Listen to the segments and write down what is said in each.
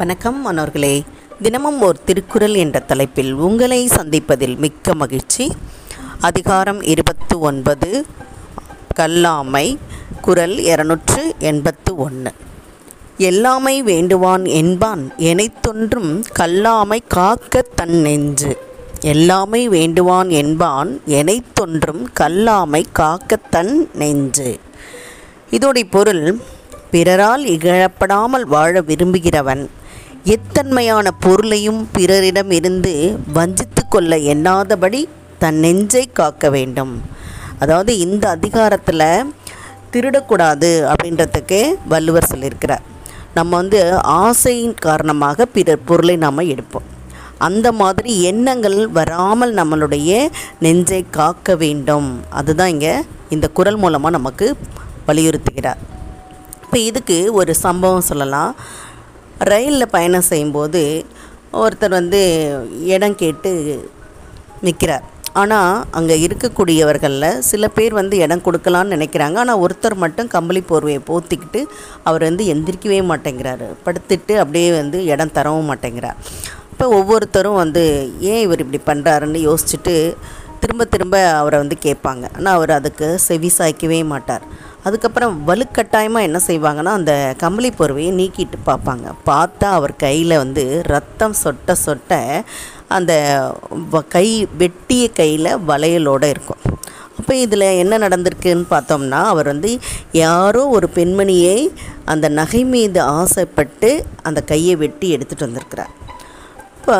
வணக்கம் மாணவர்களே, தினமும் ஓர் திருக்குறள் என்ற தலைப்பில் உங்களை சந்திப்பதில் மிக்க மகிழ்ச்சி. அதிகாரம் 29 கல்லாமை, குறள் 281. எல்லாமை வேண்டுவான் என்பான் எனைத்தொன்றும் கல்லாமை காக்க தன் நெஞ்சு. எல்லாமை வேண்டுவான் என்பான் எனைத்தொன்றும் கல்லாமை காக்க தன் நெஞ்சு. இதோடைய பொருள், பிறரால் இகழப்படாமல் வாழ விரும்புகிறவன் எத்தன்மையான பொருளையும் பிறரிடமிருந்து வஞ்சித்து கொள்ள எண்ணாதபடி தன் நெஞ்சை காக்க வேண்டும். அதாவது இந்த அதிகாரத்தில் திருடக்கூடாது அப்படின்றதுக்கு வள்ளுவர் சொல்லியிருக்கிறார். நம்ம ஆசையின் காரணமாக பிறர் பொருளை நாம் எடுப்போம். அந்த மாதிரி எண்ணங்கள் வராமல் நம்மளுடைய நெஞ்சை காக்க வேண்டும். அதுதான் இங்கே இந்த குறள் மூலமாக நமக்கு வலியுறுத்துகிறார். இப்போ இதுக்கு ஒரு சம்பவம் சொல்லலாம். ரயிலில் பயணம் செய்யும்போது ஒருத்தர் இடம் கேட்டு நிற்கிறார். ஆனால் அங்கே இருக்கக்கூடியவர்களில் சில பேர் இடம் கொடுக்கலான்னு நினைக்கிறாங்க. ஆனால் ஒருத்தர் மட்டும் கம்பளி போர்வையை போத்திக்கிட்டு அவர் எந்திரிக்கவே மாட்டேங்கிறாரு. படுத்துட்டு அப்படியே இடம் தரவும் மாட்டேங்கிறார். இப்போ ஒவ்வொருத்தரும் ஏன் இவர் இப்படி பண்ணுறாருன்னு யோசிச்சுட்டு திரும்ப அவரை கேட்பாங்க. ஆனால் அவர் அதுக்கு செவி சாய்க்கவே மாட்டார். அதுக்கப்புறம் வலுக்கட்டாயமாக என்ன செய்வாங்கன்னா, அந்த கம்பளி போர்வையை நீக்கிட்டு பார்ப்பாங்க. பார்த்தா அவர் கையில் ரத்தம் சொட்ட சொட்ட அந்த கை வெட்டிய கையில் வளையலோடு இருக்கும். அப்போ இதில் என்ன நடந்திருக்குன்னு பார்த்தோம்னா, அவர் யாரோ ஒரு பெண்மணியை அந்த நகை மீது ஆசைப்பட்டு அந்த கையை வெட்டி எடுத்துகிட்டு வந்திருக்கிறார். இப்போ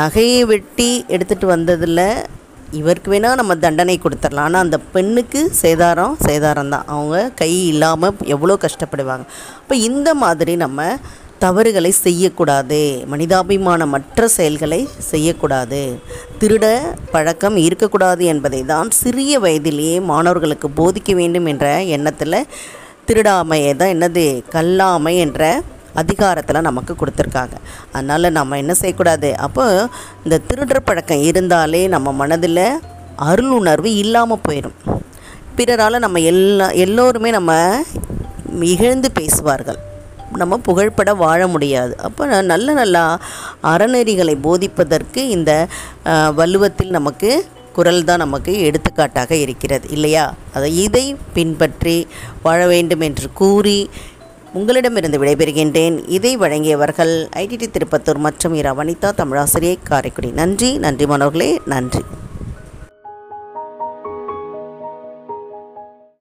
நகையை வெட்டி எடுத்துகிட்டு வந்ததில் இவருக்கு வேணால் நம்ம தண்டனை கொடுத்துடலாம். ஆனால் அந்த பெண்ணுக்கு சேதாரம்தான். அவங்க கை இல்லாமல் எவ்வளோ கஷ்டப்படுவாங்க. அப்போ இந்த மாதிரி நம்ம தவறுகளை செய்யக்கூடாது, மனிதாபிமானமற்ற செயல்களை செய்யக்கூடாது, திருட பழக்கம் இருக்கக்கூடாது என்பதை தான் சிறிய வயதிலேயே மாணவர்களுக்கு போதிக்க வேண்டும் என்ற எண்ணத்தில் திருடாமையை தான் கல்லாமை என்ற அதிகாரத்தில் நமக்கு கொடுத்துருக்காங்க. அதனால் நம்ம என்ன செய்யக்கூடாது. அப்போ இந்த திருடுற பழக்கம் இருந்தாலே நம்ம மனதில் அருள் உணர்வு இல்லாமல் போயிடும். பிறரால் நம்ம எல்லோருமே நம்ம இகழ்ந்து பேசுவார்கள், நம்ம புகழ்பட வாழ முடியாது. அப்போ நல்ல அறநெறிகளை போதிப்பதற்கு இந்த வள்ளுவத்தில் நமக்கு குறள் தான் நமக்கு எடுத்துக்காட்டாக இருக்கிறது இல்லையா. இதை பின்பற்றி வாழ வேண்டும் என்று கூறி உங்களிடமிருந்து விடைபெறுகின்றேன். இதை வழங்கியவர்கள் ITT திருப்பத்தூர் மற்றும் இரா வனிதா, தமிழாசிரியை, காரைக்குடி. நன்றி மாணவர்களே, நன்றி.